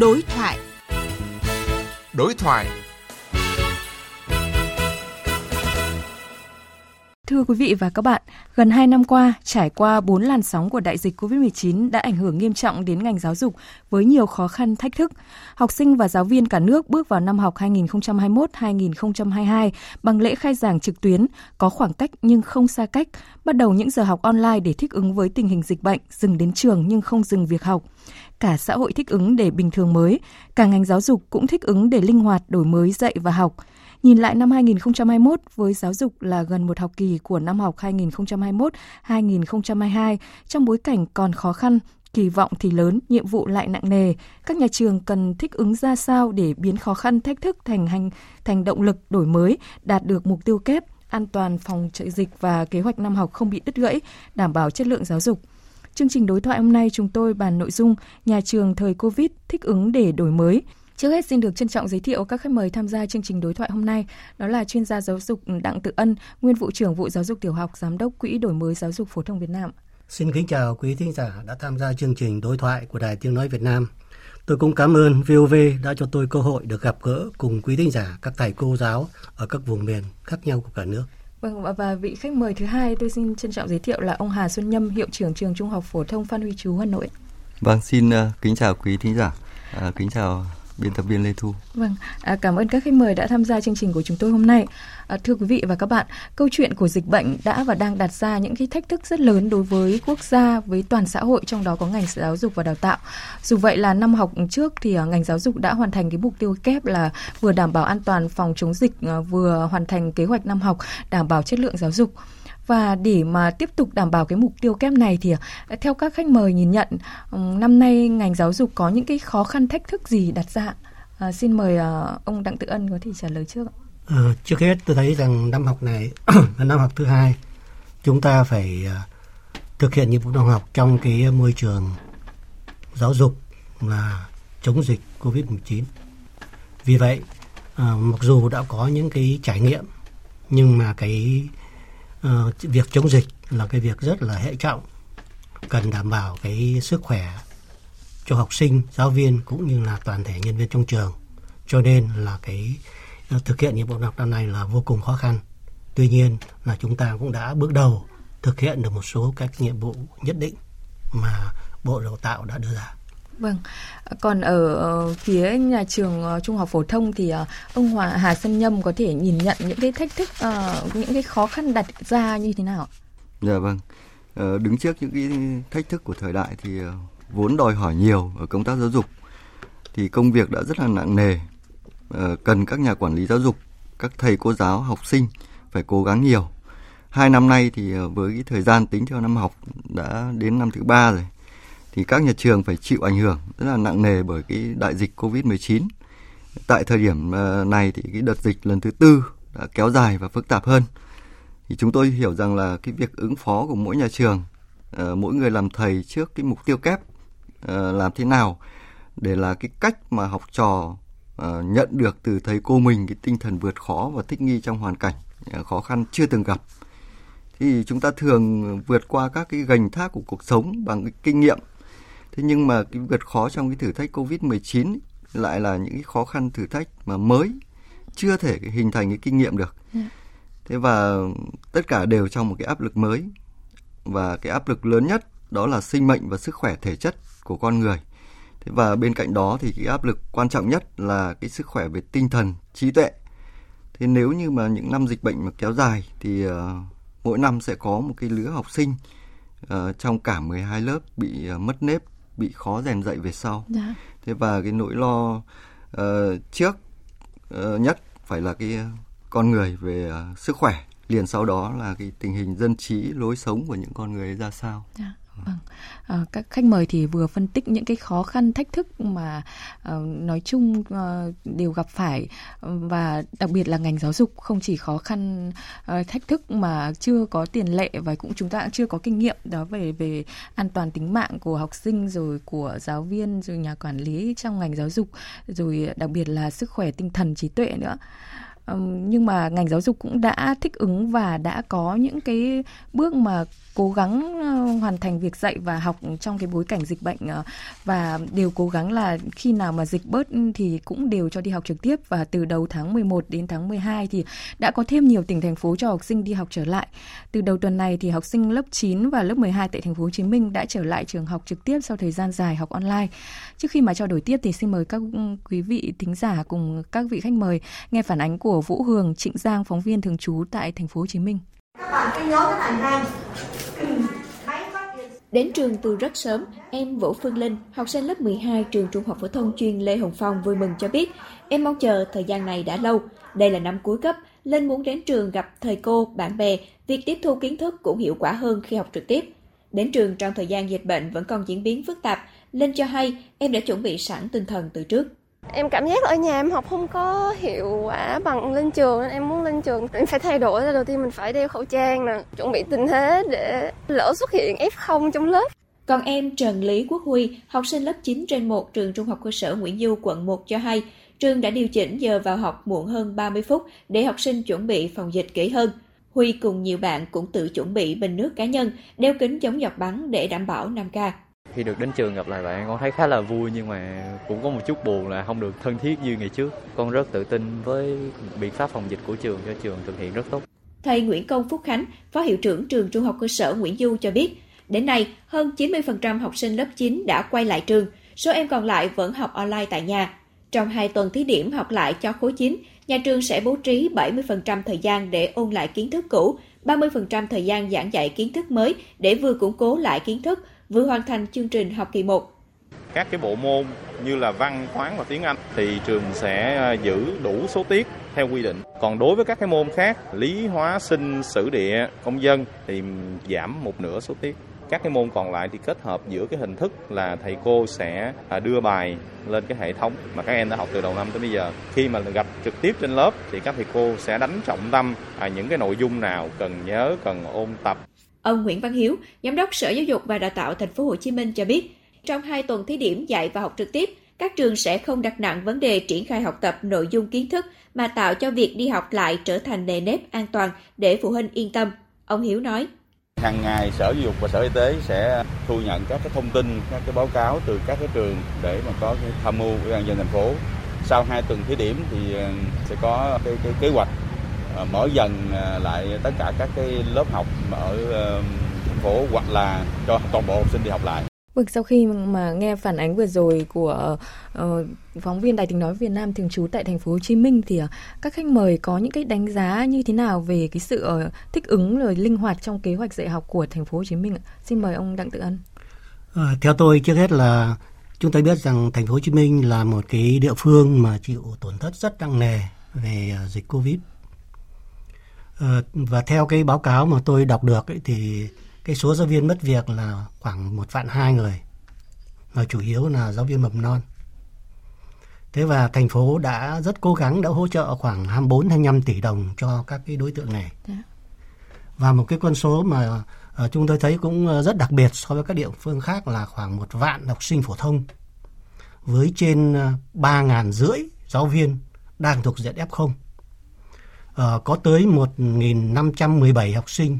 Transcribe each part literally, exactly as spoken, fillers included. Đối thoại. Đối thoại. Thưa quý vị và các bạn, gần hai năm qua, trải qua bốn làn sóng của đại dịch cô vít mười chín đã ảnh hưởng nghiêm trọng đến ngành giáo dục với nhiều khó khăn, thách thức. Học sinh và giáo viên cả nước bước vào năm học hai nghìn không trăm hai mươi mốt - hai nghìn không trăm hai mươi hai bằng lễ khai giảng trực tuyến, có khoảng cách nhưng không xa cách, bắt đầu những giờ học online để thích ứng với tình hình dịch bệnh, dừng đến trường nhưng không dừng việc học. Cả xã hội thích ứng để bình thường mới, cả ngành giáo dục cũng thích ứng để linh hoạt đổi mới dạy và học. Nhìn lại năm hai nghìn không trăm hai mươi mốt với giáo dục là gần một học kỳ của năm học hai nghìn không trăm hai mươi mốt - hai nghìn không trăm hai mươi hai, trong bối cảnh còn khó khăn, kỳ vọng thì lớn, nhiệm vụ lại nặng nề, các nhà trường cần thích ứng ra sao để biến khó khăn thách thức thành hành thành động lực đổi mới, đạt được mục tiêu kép, an toàn phòng chống dịch và kế hoạch năm học không bị đứt gãy, đảm bảo chất lượng giáo dục. Chương trình đối thoại hôm nay chúng tôi bàn nội dung nhà trường thời Covid thích ứng để đổi mới. Trước hết xin được trân trọng giới thiệu các khách mời tham gia chương trình đối thoại hôm nay, đó là chuyên gia giáo dục Đặng Tự Ân, nguyên vụ trưởng vụ giáo dục tiểu học, giám đốc Quỹ Đổi mới Giáo dục Phổ thông Việt Nam. Xin kính chào quý thính giả đã tham gia chương trình đối thoại của Đài Tiếng Nói Việt Nam. Tôi cũng cảm ơn vê o vê đã cho tôi cơ hội được gặp gỡ cùng quý thính giả các thầy cô giáo ở các vùng miền khác nhau của cả nước. Và vị khách mời thứ hai tôi xin trân trọng giới thiệu là ông Hà Xuân Nhâm, hiệu trưởng trường Trung học Phổ thông Phan Huy Chú, Hà Nội. Vâng, xin kính chào quý thính giả, à, kính chào biên tập viên Lê Thu. Vâng, à, cảm ơn các khách mời đã tham gia chương trình của chúng tôi hôm nay. À, thưa quý vị và các bạn, câu chuyện của dịch bệnh đã và đang đặt ra những cái thách thức rất lớn đối với quốc gia, với toàn xã hội, trong đó có ngành giáo dục và đào tạo. Dù vậy là năm học trước thì ngành giáo dục đã hoàn thành cái mục tiêu kép là vừa đảm bảo an toàn phòng chống dịch, vừa hoàn thành kế hoạch năm học, đảm bảo chất lượng giáo dục. Và để mà tiếp tục đảm bảo cái mục tiêu kép này thì theo các khách mời nhìn nhận, năm nay ngành giáo dục có những cái khó khăn thách thức gì đặt ra? À, xin mời uh, ông Đặng Tự Ân có thể trả lời trước. Ừ, trước hết tôi thấy rằng năm học này là năm học thứ hai, chúng ta phải uh, thực hiện nhiệm vụ năm học trong cái môi trường giáo dục là chống dịch cô vít mười chín. Vì vậy uh, mặc dù đã có những cái trải nghiệm nhưng mà cái Uh, việc chống dịch là cái việc rất là hệ trọng, cần đảm bảo cái sức khỏe cho học sinh, giáo viên cũng như là toàn thể nhân viên trong trường. Cho nên là cái uh, thực hiện nhiệm vụ học năm nay là vô cùng khó khăn. Tuy nhiên là chúng ta cũng đã bước đầu thực hiện được một số các nhiệm vụ nhất định mà Bộ Đào tạo đã đưa ra. Vâng, còn ở phía nhà trường Trung học Phổ thông thì ông Hòa Hà Xuân Nhâm có thể nhìn nhận những cái thách thức, những cái khó khăn đặt ra như thế nào? Dạ vâng, đứng trước những cái thách thức của thời đại thì vốn đòi hỏi nhiều ở công tác giáo dục, thì công việc đã rất là nặng nề, cần các nhà quản lý giáo dục, các thầy cô giáo, học sinh phải cố gắng nhiều. Hai năm nay thì với cái thời gian tính theo năm học đã đến năm thứ ba rồi, thì các nhà trường phải chịu ảnh hưởng rất là nặng nề bởi cái đại dịch cô vít mười chín. Tại thời điểm này thì cái đợt dịch lần thứ tư đã kéo dài và phức tạp hơn. Thì chúng tôi hiểu rằng là cái việc ứng phó của mỗi nhà trường, mỗi người làm thầy trước cái mục tiêu kép làm thế nào để là cái cách mà học trò nhận được từ thầy cô mình cái tinh thần vượt khó và thích nghi trong hoàn cảnh khó khăn chưa từng gặp. Thì chúng ta thường vượt qua các cái gành thác của cuộc sống bằng cái kinh nghiệm. Thế nhưng mà cái vượt khó trong cái thử thách cô vít mười chín lại là những cái khó khăn thử thách mà mới, chưa thể hình thành cái kinh nghiệm được. Thế và tất cả đều trong một cái áp lực mới. Và cái áp lực lớn nhất đó là sinh mệnh và sức khỏe thể chất của con người. Thế và bên cạnh đó thì cái áp lực quan trọng nhất là cái sức khỏe về tinh thần, trí tuệ. Thế nếu như mà những năm dịch bệnh mà kéo dài thì uh, mỗi năm sẽ có một cái lứa học sinh uh, trong cả mười hai lớp bị uh, mất nếp, bị khó rèn dạy về sau. Dạ. Thế và cái nỗi lo uh, trước uh, nhất phải là cái con người về uh, sức khỏe. Liền sau đó là cái tình hình dân trí, lối sống của những con người ra sao. Dạ. Vâng. À, các khách mời thì vừa phân tích những cái khó khăn, thách thức mà uh, nói chung uh, đều gặp phải, và đặc biệt là ngành giáo dục không chỉ khó khăn, uh, thách thức mà chưa có tiền lệ, và cũng chúng ta cũng chưa có kinh nghiệm đó về về an toàn tính mạng của học sinh, rồi của giáo viên, rồi nhà quản lý trong ngành giáo dục, rồi đặc biệt là sức khỏe tinh thần, trí tuệ nữa. Nhưng mà ngành giáo dục cũng đã thích ứng và đã có những cái bước mà cố gắng hoàn thành việc dạy và học trong cái bối cảnh dịch bệnh, và đều cố gắng là khi nào mà dịch bớt thì cũng đều cho đi học trực tiếp. Và từ đầu tháng mười một đến tháng mười hai thì đã có thêm nhiều tỉnh, thành phố cho học sinh đi học trở lại. Từ đầu tuần này thì học sinh lớp chín và lớp mười hai tại thành phố Hồ Chí Minh đã trở lại trường học trực tiếp sau thời gian dài học online. Trước khi mà trao đổi tiếp thì xin mời các quý vị thính giả cùng các vị khách mời nghe phản ánh của Vũ Hường, Trịnh Giang, phóng viên thường trú tại thành phố Hồ Chí Minh. Các bạn cứ nhớ cái hành lang. Đến trường từ rất sớm, em Vũ Phương Linh, học sinh lớp mười hai trường Trung học phổ thông chuyên Lê Hồng Phong vui mừng cho biết, em mong chờ thời gian này đã lâu. Đây là năm cuối cấp, Linh muốn đến trường gặp thầy cô, bạn bè, việc tiếp thu kiến thức cũng hiệu quả hơn khi học trực tiếp. Đến trường trong thời gian dịch bệnh vẫn còn diễn biến phức tạp, Linh cho hay em đã chuẩn bị sẵn tinh thần từ trước. Em cảm giác ở nhà em học không có hiệu quả bằng lên trường, nên em muốn lên trường em phải thay đổi. Đầu tiên mình phải đeo khẩu trang nè, chuẩn bị tình thế để lỡ xuất hiện ép không trong lớp. Còn em Trần Lý Quốc Huy, học sinh lớp chín trên một trường Trung học cơ sở Nguyễn Du quận một cho hay, trường đã điều chỉnh giờ vào học muộn hơn ba mươi phút để học sinh chuẩn bị phòng dịch kỹ hơn. Huy cùng nhiều bạn cũng tự chuẩn bị bình nước cá nhân, đeo kính chống giọt bắn để đảm bảo năm K. Khi được đến trường gặp lại bạn, con thấy khá là vui, nhưng mà cũng có một chút buồn là không được thân thiết như ngày trước. Con rất tự tin với biện pháp phòng dịch của trường, cho trường thực hiện rất tốt. Thầy Nguyễn Công Phúc Khánh, Phó Hiệu trưởng trường Trung học cơ sở Nguyễn Du cho biết, đến nay hơn chín mươi phần trăm học sinh lớp chín đã quay lại trường, số em còn lại vẫn học online tại nhà. Trong hai tuần thí điểm học lại cho khối chín, nhà trường sẽ bố trí bảy mươi phần trăm thời gian để ôn lại kiến thức cũ, ba mươi phần trăm thời gian giảng dạy kiến thức mới để vừa củng cố lại kiến thức, vừa hoàn thành chương trình học kỳ một. Các cái bộ môn như là văn, toán và tiếng Anh thì trường sẽ giữ đủ số tiết theo quy định. Còn đối với các cái môn khác, lý, hóa, sinh, sử địa, công dân thì giảm một nửa số tiết. Các cái môn còn lại thì kết hợp giữa cái hình thức là thầy cô sẽ đưa bài lên cái hệ thống mà các em đã học từ đầu năm tới bây giờ. Khi mà gặp trực tiếp trên lớp thì các thầy cô sẽ đánh trọng tâm những cái nội dung nào cần nhớ, cần ôn tập. Ông Nguyễn Văn Hiếu, Giám đốc Sở Giáo dục và Đào tạo thành phố Hồ Chí Minh cho biết, trong hai tuần thí điểm dạy và học trực tiếp, các trường sẽ không đặt nặng vấn đề triển khai học tập nội dung kiến thức mà tạo cho việc đi học lại trở thành nề nếp an toàn để phụ huynh yên tâm. Ông Hiếu nói: Hàng ngày Sở Giáo dục và Sở Y tế sẽ thu nhận các cái thông tin, các cái báo cáo từ các cái trường để mà có cái tham mưu với ban dân thành phố. Sau hai tuần thí điểm thì sẽ có cái, cái kế hoạch mở dần lại tất cả các cái lớp học ở thành phố hoặc là cho toàn bộ học sinh đi học lại. Vâng, sau khi mà nghe phản ánh vừa rồi của uh, phóng viên Đài Tiếng nói Việt Nam thường trú tại thành phố Hồ Chí Minh thì uh, các khách mời có những cái đánh giá như thế nào về cái sự uh, thích ứng rồi linh hoạt trong kế hoạch dạy học của thành phố Hồ Chí Minh ạ? Xin mời ông Đặng Tự Ân. À, theo tôi trước hết là chúng ta biết rằng thành phố Hồ Chí Minh là một cái địa phương mà chịu tổn thất rất nặng nề về uh, dịch Covid. Uh, và theo cái báo cáo mà tôi đọc được ấy, thì cái số giáo viên mất việc là khoảng một vạn hai người, mà chủ yếu là giáo viên mầm non. Thế và thành phố đã rất cố gắng, đã hỗ trợ khoảng hai mươi bốn đến hai mươi lăm tỷ đồng cho các cái đối tượng này. Và một cái con số mà uh, chúng tôi thấy cũng rất đặc biệt so với các địa phương khác là khoảng một vạn học sinh phổ thông với trên ba ngàn rưỡi giáo viên đang thuộc diện ép không. Uh, có tới một nghìn năm trăm mười bảy học sinh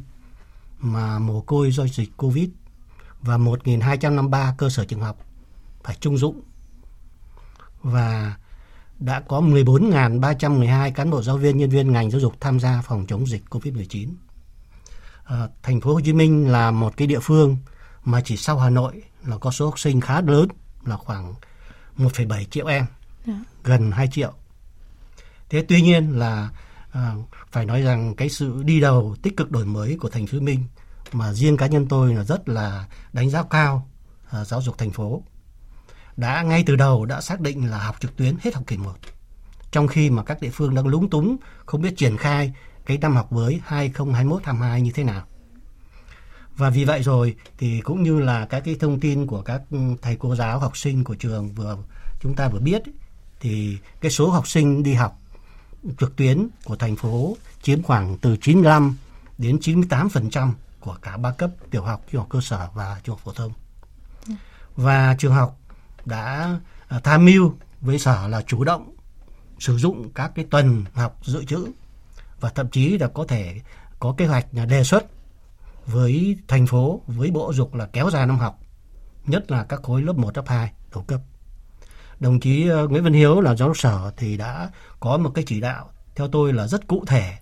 mà mồ côi do dịch Covid và một nghìn hai trăm năm mươi ba cơ sở trường học phải chung dụng, và đã có mười bốn nghìn ba trăm mười hai cán bộ giáo viên nhân viên ngành giáo dục tham gia phòng chống dịch Covid mười chín. Uh, thành phố Hồ Chí Minh là một cái địa phương mà chỉ sau Hà Nội là có số học sinh khá lớn là khoảng một phẩy bảy triệu em, gần hai triệu. Thế tuy nhiên là À, phải nói rằng cái sự đi đầu tích cực đổi mới của thành phố Hồ Chí Minh mà riêng cá nhân tôi là rất là đánh giá cao. À, giáo dục thành phố đã ngay từ đầu đã xác định là học trực tuyến hết học kỳ một, trong khi mà các địa phương đang lúng túng không biết triển khai cái năm học mới hai nghìn hai mươi mốt hai nghìn hai mươi hai như thế nào. Và vì vậy rồi thì cũng như là các cái thông tin của các thầy cô giáo học sinh của trường vừa chúng ta vừa biết thì cái số học sinh đi học trực tuyến của thành phố chiếm khoảng từ chín mươi lăm đến chín mươi tám phần trăm của cả ba cấp tiểu học, trung học cơ sở và trung học phổ thông. Và trường học đã tham mưu với sở là chủ động sử dụng các cái tuần học dự trữ, và thậm chí là có thể có kế hoạch là đề xuất với thành phố, với Bộ Giáo dục là kéo dài năm học, nhất là các khối lớp một, lớp hai đầu cấp. Đồng chí Nguyễn Văn Hiếu là giáo đốc sở thì đã có một cái chỉ đạo theo tôi là rất cụ thể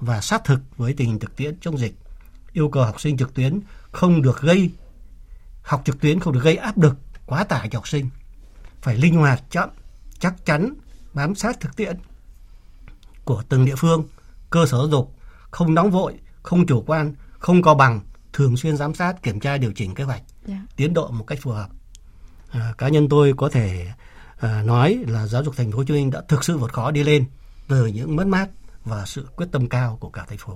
và sát thực với tình hình thực tiễn chống dịch, yêu cầu học sinh trực tuyến không được gây học trực tuyến không được gây áp lực quá tải cho học sinh, phải linh hoạt, chậm, chắc chắn, bám sát thực tiễn của từng địa phương, cơ sở giáo dục, không nóng vội, không chủ quan, không co bằng, thường xuyên giám sát, kiểm tra, điều chỉnh kế hoạch, yeah. tiến độ một cách phù hợp. À, cá nhân tôi có thể à, nói là giáo dục thành phố Hồ Chí Minh đã thực sự vượt khó đi lên từ những mất mát và sự quyết tâm cao của cả thành phố.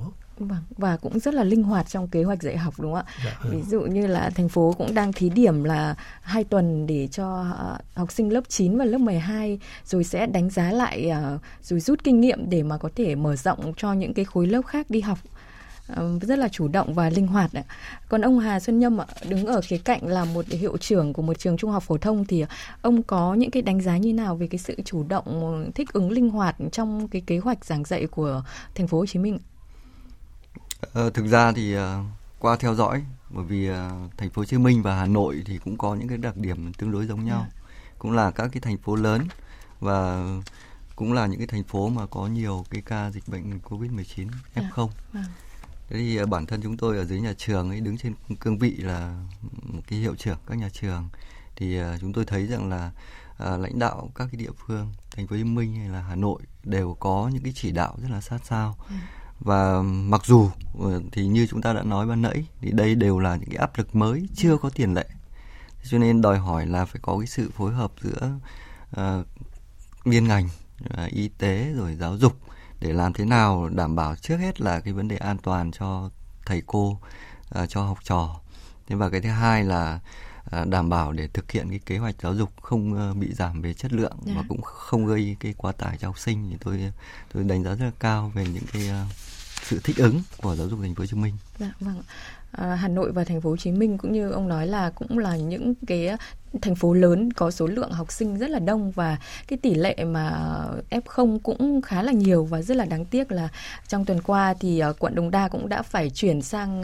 Và cũng rất là linh hoạt trong kế hoạch dạy học, đúng không ạ? Dạ, ừ. Ví dụ như là thành phố cũng đang thí điểm là hai tuần để cho học sinh lớp chín và lớp mười hai, rồi sẽ đánh giá lại, rồi rút kinh nghiệm để mà có thể mở rộng cho những cái khối lớp khác đi học. Rất là chủ động và linh hoạt. Còn ông Hà Xuân Nhâm đứng ở khía cạnh là một hiệu trưởng của một trường trung học phổ thông, thì ông có những cái đánh giá như nào về cái sự chủ động, thích ứng, linh hoạt trong cái kế hoạch giảng dạy của thành phố Hồ Chí Minh? Ờ, thực ra thì uh, qua theo dõi, bởi vì uh, thành phố Hồ Chí Minh và Hà Nội thì cũng có những cái đặc điểm tương đối giống nhau, yeah. cũng là các cái thành phố lớn và cũng là những cái thành phố mà có nhiều cái ca dịch bệnh covid mười chín, yeah. ép không. Yeah. Thế thì uh, bản thân chúng tôi ở dưới nhà trường ấy, đứng trên cương vị là một cái hiệu trưởng các nhà trường, thì uh, chúng tôi thấy rằng là uh, lãnh đạo các cái địa phương, thành phố Hồ Chí Minh hay là Hà Nội đều có những cái chỉ đạo rất là sát sao. Yeah. Và mặc dù thì như chúng ta đã nói ban nãy thì đây đều là những cái áp lực mới chưa có tiền lệ, cho nên đòi hỏi là phải có cái sự phối hợp giữa uh, liên ngành, uh, y tế rồi giáo dục để làm thế nào đảm bảo trước hết là cái vấn đề an toàn cho thầy cô, uh, cho học trò. Thế và cái thứ hai là uh, đảm bảo để thực hiện cái kế hoạch giáo dục không uh, bị giảm về chất lượng và cũng không gây cái quá tải cho học sinh, thì tôi tôi đánh giá rất là cao về những cái uh, sự thích ứng của giáo dục thành phố Hồ Chí Minh. Dạ vâng. À, Hà Nội và thành phố Hồ Chí Minh cũng như ông nói là cũng là những cái thành phố lớn có số lượng học sinh rất là đông, và cái tỷ lệ mà ép không cũng khá là nhiều, và rất là đáng tiếc là trong tuần qua thì quận Đống Đa cũng đã phải chuyển sang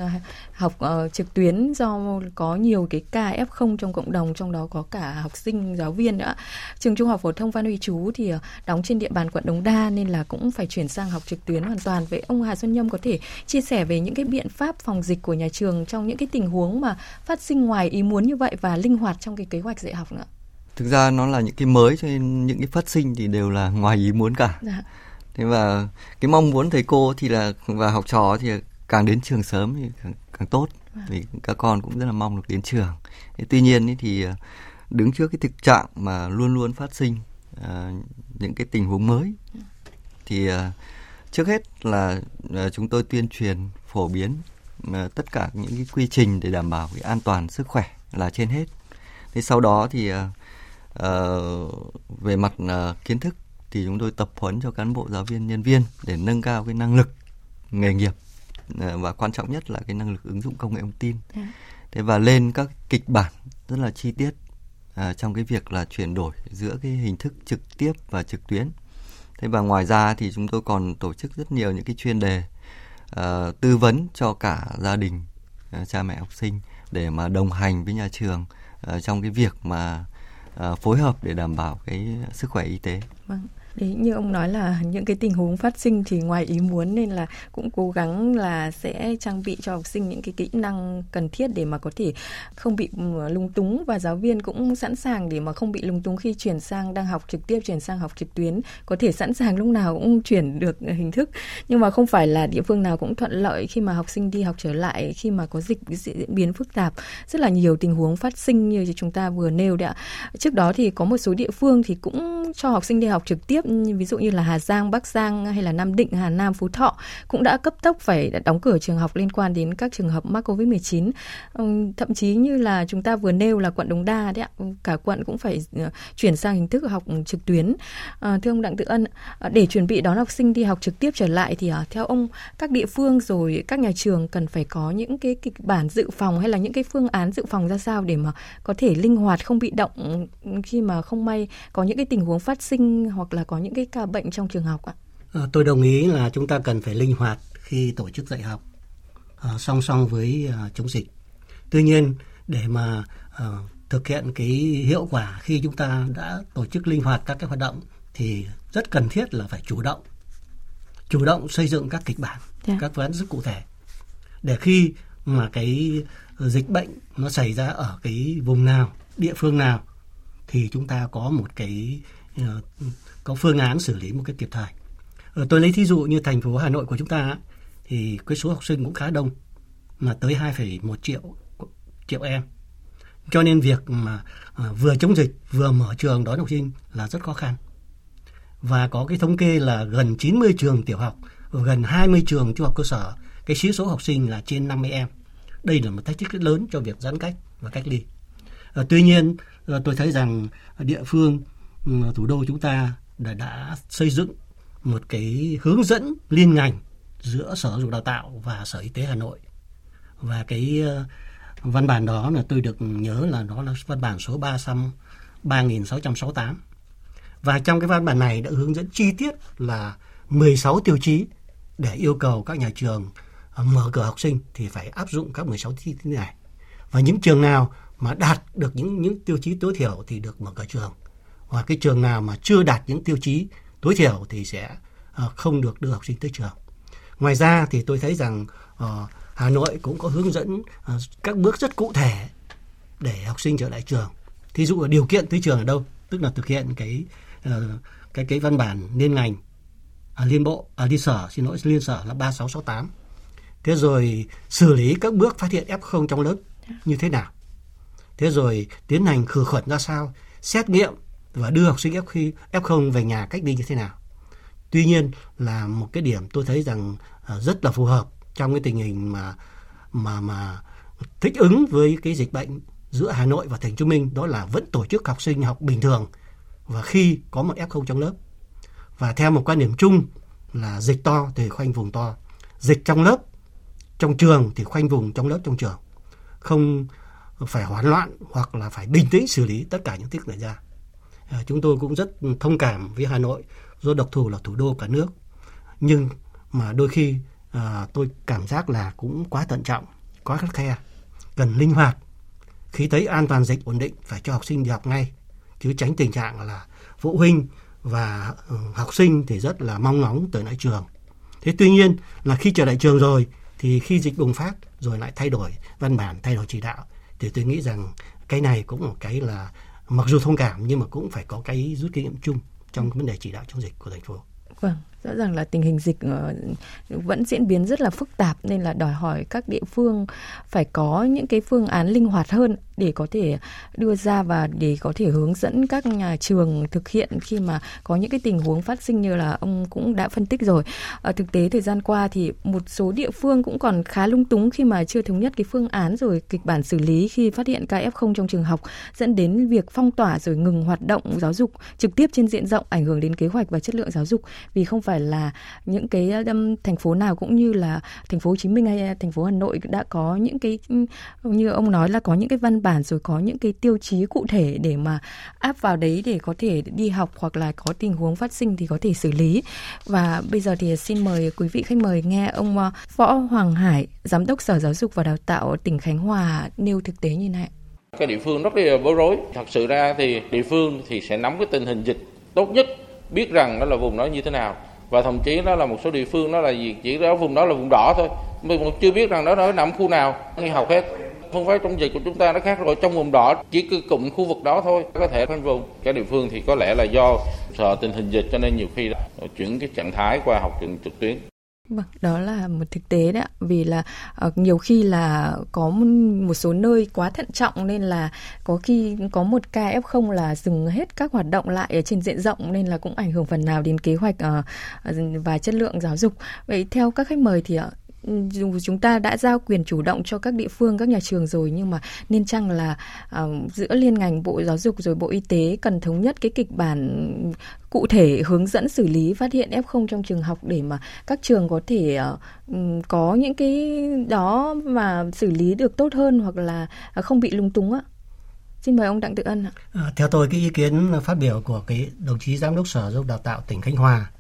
học uh, trực tuyến do có nhiều cái ca ép không trong cộng đồng, trong đó có cả học sinh, giáo viên nữa. Trường Trung học phổ thông Phan Huy Chú thì đóng trên địa bàn quận Đống Đa nên là cũng phải chuyển sang học trực tuyến hoàn toàn. Vậy ông Hà Xuân Nhâm có thể chia sẻ về những cái biện pháp phòng dịch của nhà trường trong những cái tình huống mà phát sinh ngoài ý muốn như vậy, và linh hoạt trong cái kế hoạch dạy học nữa? Thực ra nó là những cái mới cho nên những cái phát sinh thì đều là ngoài ý muốn cả. Dạ. Thế và cái mong muốn thầy cô thì là và học trò thì càng đến trường sớm thì càng, càng tốt. Dạ. Vì các con cũng rất là mong được đến trường. Thế tuy nhiên thì đứng trước cái thực trạng mà luôn luôn phát sinh à, những cái tình huống mới, dạ. thì à, trước hết là à, chúng tôi tuyên truyền phổ biến à, tất cả những cái quy trình để đảm bảo cái an toàn sức khỏe là trên hết. Thế sau đó thì uh, về mặt uh, kiến thức thì chúng tôi tập huấn cho cán bộ, giáo viên, nhân viên để nâng cao cái năng lực nghề nghiệp uh, và quan trọng nhất là cái năng lực ứng dụng công nghệ thông tin. Yeah. Thế và lên các kịch bản rất là chi tiết uh, trong cái việc là chuyển đổi giữa cái hình thức trực tiếp và trực tuyến. Thế và ngoài ra thì chúng tôi còn tổ chức rất nhiều những cái chuyên đề uh, tư vấn cho cả gia đình, uh, cha mẹ học sinh để mà đồng hành với nhà trường trong cái việc mà uh, phối hợp để đảm bảo cái sức khỏe y tế. Vâng. Đấy, như ông nói là những cái tình huống phát sinh thì ngoài ý muốn nên là cũng cố gắng là sẽ trang bị cho học sinh những cái kỹ năng cần thiết để mà có thể không bị lúng túng, và giáo viên cũng sẵn sàng để mà không bị lúng túng khi chuyển sang đang học trực tiếp, chuyển sang học trực tuyến, có thể sẵn sàng lúc nào cũng chuyển được hình thức. Nhưng mà không phải là địa phương nào cũng thuận lợi khi mà học sinh đi học trở lại, khi mà có dịch diễn biến phức tạp, rất là nhiều tình huống phát sinh như chúng ta vừa nêu đấy ạ. Trước đó thì có một số địa phương thì cũng cho học sinh đi học trực tiếp, ví dụ như là Hà Giang, Bắc Giang hay là Nam Định, Hà Nam, Phú Thọ cũng đã cấp tốc phải đóng cửa trường học liên quan đến các trường hợp mắc covid mười chín. Thậm chí như là chúng ta vừa nêu là quận Đống Đa đấy ạ, cả quận cũng phải chuyển sang hình thức học trực tuyến. À, thưa ông Đặng Tự Ân, để chuẩn bị đón học sinh đi học trực tiếp trở lại thì à, theo ông các địa phương rồi các nhà trường cần phải có những cái kịch bản dự phòng hay là những cái phương án dự phòng ra sao để mà có thể linh hoạt, không bị động khi mà không may có những cái tình huống phát sinh hoặc là có những cái ca bệnh trong trường học ạ? À, tôi đồng ý là chúng ta cần phải linh hoạt khi tổ chức dạy học à, song song với à, chống dịch. Tuy nhiên để mà à, thực hiện cái hiệu quả khi chúng ta đã tổ chức linh hoạt các cái hoạt động thì rất cần thiết là phải chủ động, chủ động xây dựng các kịch bản, yeah. các phương án rất cụ thể để khi mà cái dịch bệnh nó xảy ra ở cái vùng nào, địa phương nào thì chúng ta có một cái có phương án xử lý một cái kịp thời. Tôi lấy thí dụ như thành phố Hà Nội của chúng ta thì cái số học sinh cũng khá đông, mà tới hai phẩy một triệu em. Cho nên việc mà vừa chống dịch vừa mở trường đón học sinh là rất khó khăn. Và có cái thống kê là gần chín mươi trường tiểu học, gần hai mươi trường trung học cơ sở, cái sĩ số học sinh là trên năm mươi em. Đây là một thách thức rất lớn cho việc giãn cách và cách ly. À, tuy nhiên à, tôi thấy rằng địa phương thủ đô chúng ta đã, đã xây dựng một cái hướng dẫn liên ngành giữa Sở Giáo dục Đào tạo và Sở Y tế Hà Nội. Và cái à, văn bản đó là tôi được nhớ là nó là văn bản số ba nghìn sáu trăm sáu mươi tám. Và trong cái văn bản này đã hướng dẫn chi tiết là mười sáu tiêu chí để yêu cầu các nhà trường mở cửa học sinh thì phải áp dụng các mười sáu tiêu chí này. Và những trường nào mà đạt được những, những tiêu chí tối thiểu thì được mở cửa trường. Và cái trường nào mà chưa đạt những tiêu chí tối thiểu thì sẽ không được đưa học sinh tới trường. Ngoài ra thì tôi thấy rằng Hà Nội cũng có hướng dẫn các bước rất cụ thể để học sinh trở lại trường. Thí dụ là điều kiện tới trường ở đâu, tức là thực hiện cái cái cái văn bản liên ngành à, liên bộ à, liên sở xin lỗi liên sở là ba nghìn sáu trăm sáu mươi tám. Thế rồi xử lý các bước phát hiện ép không trong lớp như thế nào, thế rồi tiến hành khử khuẩn ra sao, xét nghiệm và đưa học sinh ép không về nhà cách ly như thế nào. Tuy nhiên là một cái điểm tôi thấy rằng rất là phù hợp trong cái tình hình mà mà mà thích ứng với cái dịch bệnh giữa Hà Nội và Thành phố Hồ Chí Minh, đó là vẫn tổ chức học sinh học bình thường và khi có một ép không trong lớp. Và theo một quan điểm chung là dịch to thì khoanh vùng to, dịch trong lớp, trong trường thì khoanh vùng trong lớp, trong trường. Không phải hoán loạn hoặc là phải bình tĩnh xử lý tất cả những tiếc xảy ra. À, chúng tôi cũng rất thông cảm với Hà Nội do độc thủ là thủ đô cả nước. Nhưng mà đôi khi à, tôi cảm giác là cũng quá thận trọng, quá khắt khe, cần linh hoạt. Khi thấy an toàn dịch ổn định phải cho học sinh đi học ngay, chứ tránh tình trạng là phụ huynh và học sinh thì rất là mong ngóng tới lại trường. Thế tuy nhiên là khi trở lại trường rồi thì khi dịch bùng phát rồi lại thay đổi văn bản, thay đổi chỉ đạo, thì tôi nghĩ rằng cái này cũng một cái là mặc dù thông cảm nhưng mà cũng phải có cái rút kinh nghiệm chung trong vấn đề chỉ đạo chống dịch của thành phố. Vâng, rõ ràng là tình hình dịch vẫn diễn biến rất là phức tạp nên là đòi hỏi các địa phương phải có những cái phương án linh hoạt hơn để có thể đưa ra và để có thể hướng dẫn các nhà trường thực hiện khi mà có những cái tình huống phát sinh như là ông cũng đã phân tích rồi. À, thực tế thời gian qua thì một số địa phương cũng còn khá lung túng khi mà chưa thống nhất cái phương án rồi kịch bản xử lý khi phát hiện ca ép không trong trường học, dẫn đến việc phong tỏa rồi ngừng hoạt động giáo dục trực tiếp trên diện rộng, ảnh hưởng đến kế hoạch và chất lượng giáo dục, vì không phải là những cái um, thành phố nào cũng như là thành phố Hồ Chí Minh hay thành phố Hà Nội đã có những cái như ông nói là có những cái văn bản rồi có những cái tiêu chí cụ thể để mà áp vào đấy để có thể đi học hoặc là có tình huống phát sinh thì có thể xử lý. Và bây giờ thì xin mời quý vị khách mời nghe ông Võ Hoàng Hải, Giám đốc Sở Giáo dục và Đào tạo tỉnh Khánh Hòa nêu thực tế như này. Các địa phương rất là bối rối. Thật sự ra thì địa phương thì sẽ nắm cái tình hình dịch tốt nhất, biết rằng đó là vùng đó như thế nào, và thậm chí đó là một số địa phương đó là gì chỉ đó vùng đó là vùng đỏ thôi, mình cũng chưa biết rằng đó nó nằm khu nào đi học hết. Phương pháp chống dịch của chúng ta nó khác rồi, trong vùng đỏ chỉ cứ cụm khu vực đó thôi có thể khoanh vùng. Các địa phương thì có lẽ là do sợ tình hình dịch cho nên nhiều khi chuyển cái trạng thái qua học trường trực tuyến. Đó là một thực tế đấy ạ, vì là uh, nhiều khi là có một số nơi quá thận trọng nên là có khi có một ca ép không là dừng hết các hoạt động lại ở trên diện rộng, nên là cũng ảnh hưởng phần nào đến kế hoạch uh, và chất lượng giáo dục. Vậy theo các khách mời thì uh, chúng ta đã giao quyền chủ động cho các địa phương, các nhà trường rồi, nhưng mà nên chăng là uh, giữa liên ngành Bộ Giáo dục rồi Bộ Y tế cần thống nhất cái kịch bản cụ thể hướng dẫn xử lý phát hiện ép không trong trường học để mà các trường có thể uh, có những cái đó mà xử lý được tốt hơn hoặc là không bị lung túng ạ? Xin mời ông Đặng Tự Ân ạ. À, theo tôi, cái ý kiến phát biểu của cái đồng chí Giám đốc Sở Giáo dục Đào tạo tỉnh Khánh Hòa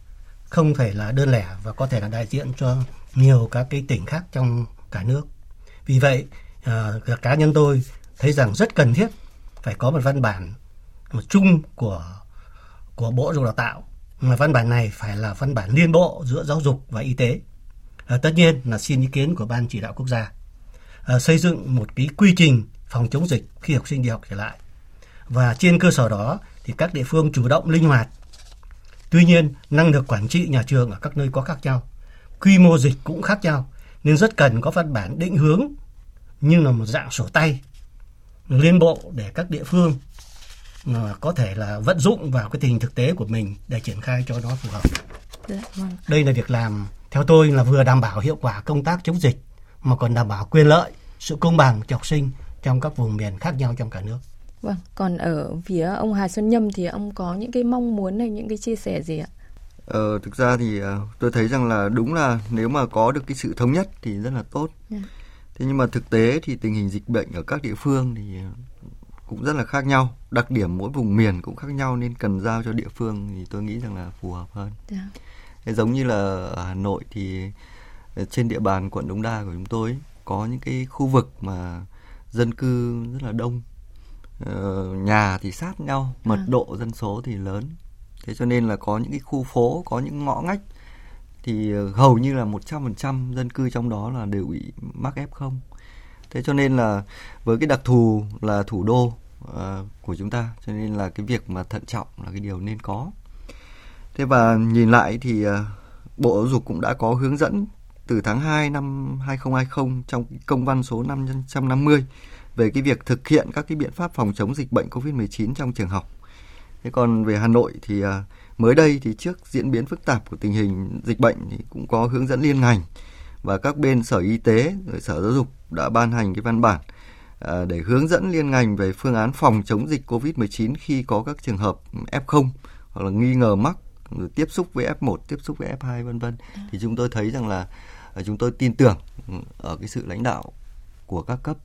không thể là đơn lẻ và có thể là đại diện cho nhiều các cái tỉnh khác trong cả nước. Vì vậy, à, cá nhân tôi thấy rằng rất cần thiết phải có một văn bản một chung của của Bộ Giáo dục Đào tạo, mà văn bản này phải là văn bản liên bộ giữa giáo dục và y tế. À, tất nhiên là xin ý kiến của Ban Chỉ đạo Quốc gia, à, xây dựng một cái quy trình phòng chống dịch khi học sinh đi học trở lại, và trên cơ sở đó thì các địa phương chủ động linh hoạt. Tuy nhiên, năng lực quản trị nhà trường ở các nơi có khác nhau, quy mô dịch cũng khác nhau, nên rất cần có văn bản định hướng như là một dạng sổ tay liên bộ để các địa phương có thể là vận dụng vào cái tình hình thực tế của mình để triển khai cho nó phù hợp. Đây là việc làm theo tôi là vừa đảm bảo hiệu quả công tác chống dịch mà còn đảm bảo quyền lợi, sự công bằng cho học sinh trong các vùng miền khác nhau trong cả nước. Vâng, còn ở phía ông Hà Xuân Nhâm thì ông có những cái mong muốn hay những cái chia sẻ gì ạ? Ờ, thực ra thì tôi thấy rằng là đúng là nếu mà có được cái sự thống nhất thì rất là tốt. À. Thế nhưng mà thực tế thì tình hình dịch bệnh ở các địa phương thì cũng rất là khác nhau, đặc điểm mỗi vùng miền cũng khác nhau nên cần giao cho địa phương thì tôi nghĩ rằng là phù hợp hơn. À. Thế giống như là ở Hà Nội thì trên địa bàn quận Đống Đa của chúng tôi có những cái khu vực mà dân cư rất là đông, ờ, nhà thì sát nhau, mật à. độ dân số thì lớn. Thế cho nên là có những cái khu phố, có những ngõ ngách thì hầu như là một trăm phần trăm dân cư trong đó là đều bị mắc ép không. Thế cho nên là với cái đặc thù là thủ đô uh, của chúng ta, cho nên là cái việc mà thận trọng là cái điều nên có. Thế và nhìn lại thì uh, Bộ Giáo dục cũng đã có hướng dẫn từ tháng hai năm hai không hai không trong công văn số năm trăm năm mươi về cái việc thực hiện các cái biện pháp phòng chống dịch bệnh covid mười chín trong trường học. Thế còn về Hà Nội thì mới đây thì trước diễn biến phức tạp của tình hình dịch bệnh thì cũng có hướng dẫn liên ngành và các bên Sở Y tế rồi Sở Giáo dục đã ban hành cái văn bản để hướng dẫn liên ngành về phương án phòng chống dịch covid mười chín khi có các trường hợp ép không hoặc là nghi ngờ mắc, rồi tiếp xúc với ép một, tiếp xúc với ép hai vân vân. Thì chúng tôi thấy rằng là chúng tôi tin tưởng ở cái sự lãnh đạo của các cấp,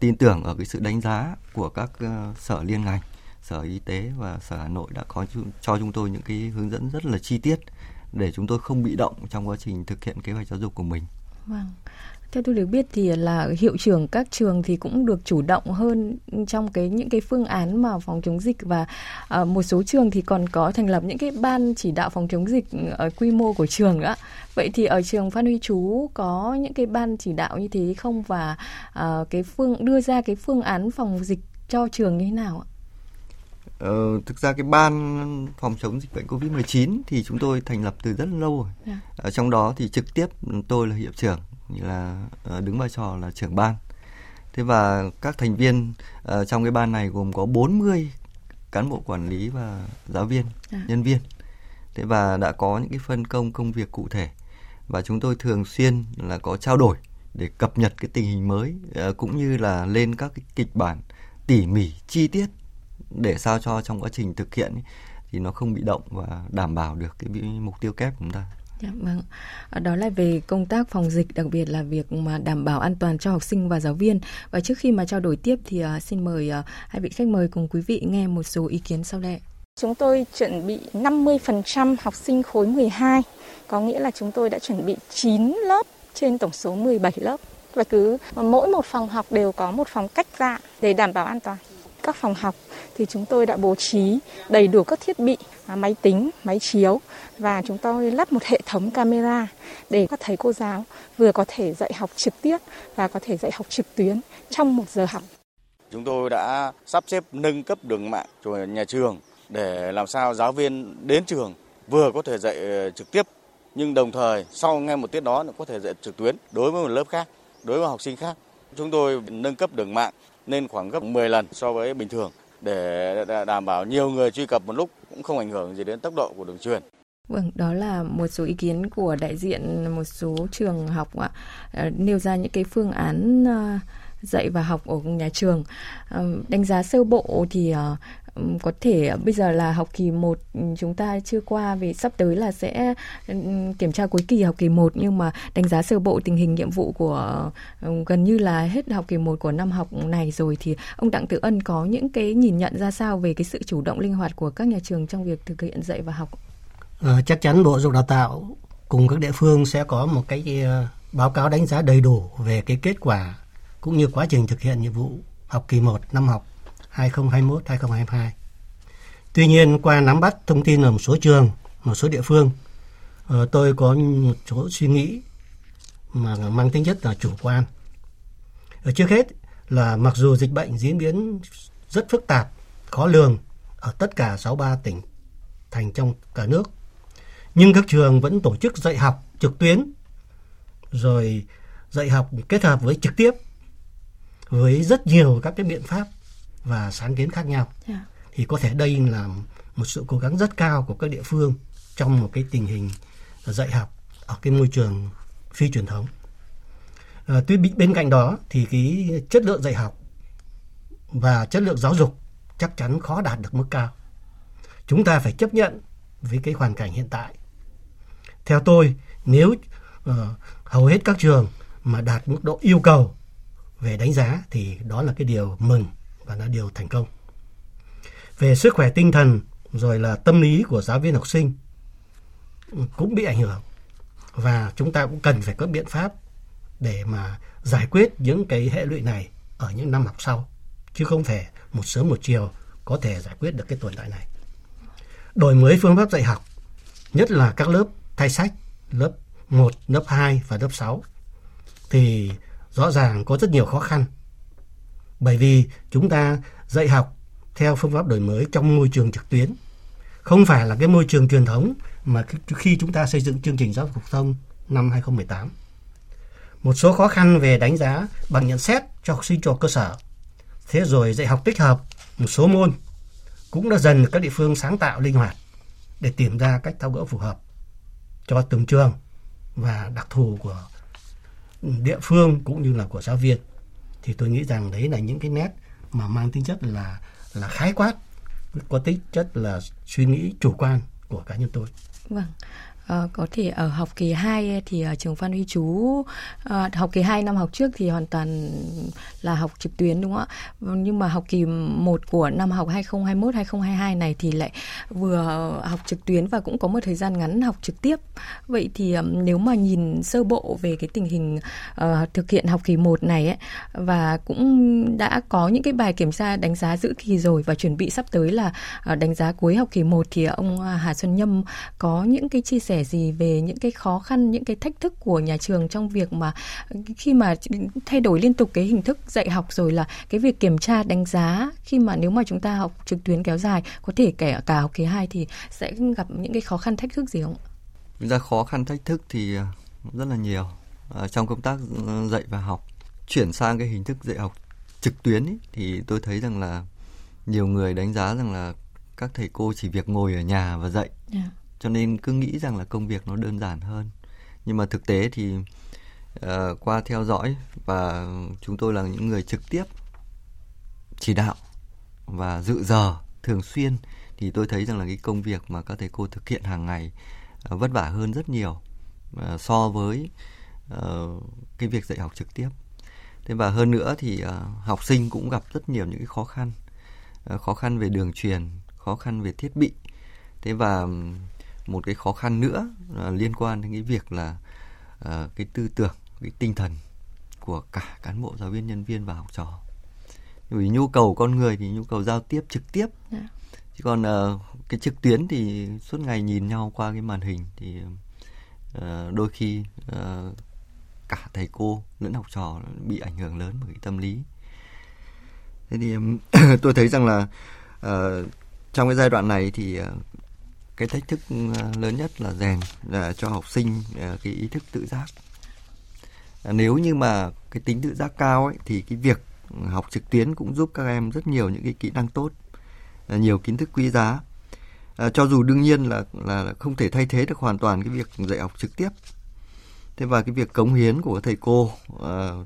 tin tưởng ở cái sự đánh giá của các sở liên ngành, Sở Y tế và Sở Hà Nội đã có cho chúng tôi những cái hướng dẫn rất là chi tiết để chúng tôi không bị động trong quá trình thực hiện kế hoạch giáo dục của mình. Vâng. Theo tôi được biết thì là hiệu trưởng các trường thì cũng được chủ động hơn trong cái những cái phương án mà phòng chống dịch, và à, một số trường thì còn có thành lập những cái ban chỉ đạo phòng chống dịch ở quy mô của trường nữa. Vậy thì ở trường Phan Huy Chú có những cái ban chỉ đạo như thế không, và à, cái phương đưa ra cái phương án phòng dịch cho trường như thế nào ạ? Ờ, thực ra cái ban phòng chống dịch bệnh covid mười chín thì chúng tôi thành lập từ rất lâu rồi. Yeah. Ở trong đó thì trực tiếp tôi là hiệu trưởng, là đứng vai trò là trưởng ban. Thế và các thành viên uh, trong cái ban này gồm có bốn mươi cán bộ quản lý và giáo viên, yeah. nhân viên. Thế và đã có những cái phân công công việc cụ thể. Và chúng tôi thường xuyên là có trao đổi để cập nhật cái tình hình mới, uh, cũng như là lên các cái kịch bản tỉ mỉ, chi tiết để sao cho trong quá trình thực hiện thì nó không bị động và đảm bảo được cái mục tiêu kép của chúng ta. Dạ, vâng. Đó là về công tác phòng dịch, đặc biệt là việc mà đảm bảo an toàn cho học sinh và giáo viên. Và trước khi mà trao đổi tiếp thì uh, xin mời uh, hai vị khách mời cùng quý vị nghe một số ý kiến sau đây. Chúng tôi chuẩn bị năm mươi phần trăm học sinh khối mười hai, có nghĩa là chúng tôi đã chuẩn bị chín lớp trên tổng số mười bảy lớp. Và cứ mỗi một phòng học đều có một phòng cách ra để đảm bảo an toàn. Các phòng học thì chúng tôi đã bố trí đầy đủ các thiết bị, máy tính, máy chiếu, và chúng tôi lắp một hệ thống camera để các thầy cô giáo vừa có thể dạy học trực tiếp và có thể dạy học trực tuyến trong một giờ học. Chúng tôi đã sắp xếp nâng cấp đường mạng của nhà trường để làm sao giáo viên đến trường vừa có thể dạy trực tiếp, nhưng đồng thời sau ngay một tiết đó cũng có thể dạy trực tuyến đối với một lớp khác, đối với học sinh khác. Chúng tôi nâng cấp đường mạng nên khoảng gấp mười lần so với bình thường để đảm bảo nhiều người truy cập một lúc cũng không ảnh hưởng gì đến tốc độ của đường truyền. Vâng, đó là một số ý kiến của đại diện một số trường học ạ, nêu ra những cái phương án dạy và học ở nhà trường. Đánh giá sơ bộ thì có thể bây giờ là học kỳ một chúng ta chưa qua vì sắp tới là sẽ kiểm tra cuối kỳ học kỳ một, nhưng mà đánh giá sơ bộ tình hình nhiệm vụ của gần như là hết học kỳ một của năm học này rồi, thì ông Đặng Tự Ân có những cái nhìn nhận ra sao về cái sự chủ động linh hoạt của các nhà trường trong việc thực hiện dạy và học? Ờ, chắc chắn Bộ Giáo dục Đào tạo cùng các địa phương sẽ có một cái báo cáo đánh giá đầy đủ về cái kết quả cũng như quá trình thực hiện nhiệm vụ học kỳ một năm học hai không hai mốt hai không hai hai. Tuy nhiên, qua nắm bắt thông tin ở một số trường, một số địa phương, tôi có một số suy nghĩ mà mang tính chất là chủ quan. Trước hết là mặc dù dịch bệnh diễn biến rất phức tạp, khó lường ở tất cả sáu mươi ba tỉnh thành trong cả nước, nhưng các trường vẫn tổ chức dạy học trực tuyến, rồi dạy học kết hợp với trực tiếp, với rất nhiều các cái biện pháp và sáng kiến khác nhau. Yeah. Thì có thể đây là một sự cố gắng rất cao của các địa phương trong một cái tình hình dạy học ở cái môi trường phi truyền thống. À, tuy bên cạnh đó thì cái chất lượng dạy học và chất lượng giáo dục chắc chắn khó đạt được mức cao. Chúng ta phải chấp nhận với cái hoàn cảnh hiện tại. Theo tôi, nếu uh, hầu hết các trường mà đạt mức độ yêu cầu về đánh giá thì đó là cái điều mừng và là điều thành công. Về sức khỏe tinh thần rồi là tâm lý của giáo viên học sinh cũng bị ảnh hưởng, và chúng ta cũng cần phải có biện pháp để mà giải quyết những cái hệ lụy này ở những năm học sau, chứ không thể một sớm một chiều có thể giải quyết được cái tồn tại này. Đổi mới phương pháp dạy học, nhất là các lớp thay sách, lớp một, lớp hai và lớp sáu, thì rõ ràng có rất nhiều khó khăn. Bởi vì chúng ta dạy học theo phương pháp đổi mới trong môi trường trực tuyến, không phải là cái môi trường truyền thống mà khi chúng ta xây dựng chương trình giáo dục phổ thông năm hai không một tám. Một số khó khăn về đánh giá bằng nhận xét cho học sinh trung học cơ sở. Thế rồi dạy học tích hợp một số môn cũng đã dần các địa phương sáng tạo linh hoạt để tìm ra cách tháo gỡ phù hợp cho từng trường và đặc thù của địa phương cũng như là của giáo viên. Thì tôi nghĩ rằng đấy là những cái nét mà mang tính chất là là khái quát, có tính chất là suy nghĩ chủ quan của cá nhân tôi. Vâng. À, có thể ở học kỳ hai thì ở trường Phan Huy Chú, à, học kỳ hai năm học trước thì hoàn toàn là học trực tuyến đúng không ạ? Nhưng mà học kỳ một của năm học hai không hai mốt hai không hai hai này thì lại vừa học trực tuyến và cũng có một thời gian ngắn học trực tiếp. Vậy thì nếu mà nhìn sơ bộ về cái tình hình uh, thực hiện học kỳ một này ấy, và cũng đã có những cái bài kiểm tra đánh giá giữa kỳ rồi và chuẩn bị sắp tới là uh, đánh giá cuối học kỳ một, thì ông Hà Xuân Nhâm có những cái chia sẻ gì về những cái khó khăn, những cái thách thức của nhà trường trong việc mà khi mà thay đổi liên tục cái hình thức dạy học, rồi là cái việc kiểm tra đánh giá khi mà nếu mà chúng ta học trực tuyến kéo dài, có thể kể cả học kỳ hai, thì sẽ gặp những cái khó khăn thách thức gì không? Ra khó khăn thách thức thì rất là nhiều à, trong công tác dạy và học. Chuyển sang cái hình thức dạy học trực tuyến ý, thì tôi thấy rằng là nhiều người đánh giá rằng là các thầy cô chỉ việc ngồi ở nhà và dạy. Yeah. Cho nên cứ nghĩ rằng là công việc nó đơn giản hơn. Nhưng mà thực tế thì uh, qua theo dõi, và chúng tôi là những người trực tiếp chỉ đạo và dự giờ thường xuyên, thì tôi thấy rằng là cái công việc mà các thầy cô thực hiện hàng ngày uh, vất vả hơn rất nhiều uh, so với uh, cái việc dạy học trực tiếp. Thế và hơn nữa thì uh, học sinh cũng gặp rất nhiều những cái khó khăn, uh, khó khăn về đường truyền, khó khăn về thiết bị. Thế và một cái khó khăn nữa à, liên quan đến cái việc là à, cái tư tưởng, cái tinh thần của cả cán bộ, giáo viên, nhân viên và học trò. Vì nhu cầu con người thì nhu cầu giao tiếp trực tiếp. Yeah. Chứ còn à, cái trực tuyến thì suốt ngày nhìn nhau qua cái màn hình thì à, đôi khi à, cả thầy cô lẫn học trò bị ảnh hưởng lớn bởi cái tâm lý. Thế thì tôi thấy rằng là à, trong cái giai đoạn này thì à, cái thách thức lớn nhất là rèn là cho học sinh cái ý thức tự giác. Nếu như mà cái tính tự giác cao ấy, thì cái việc học trực tuyến cũng giúp các em rất nhiều những cái kỹ năng tốt, nhiều kiến thức quý giá. Cho dù đương nhiên là, là không thể thay thế được hoàn toàn cái việc dạy học trực tiếp. Thế và cái việc cống hiến của thầy cô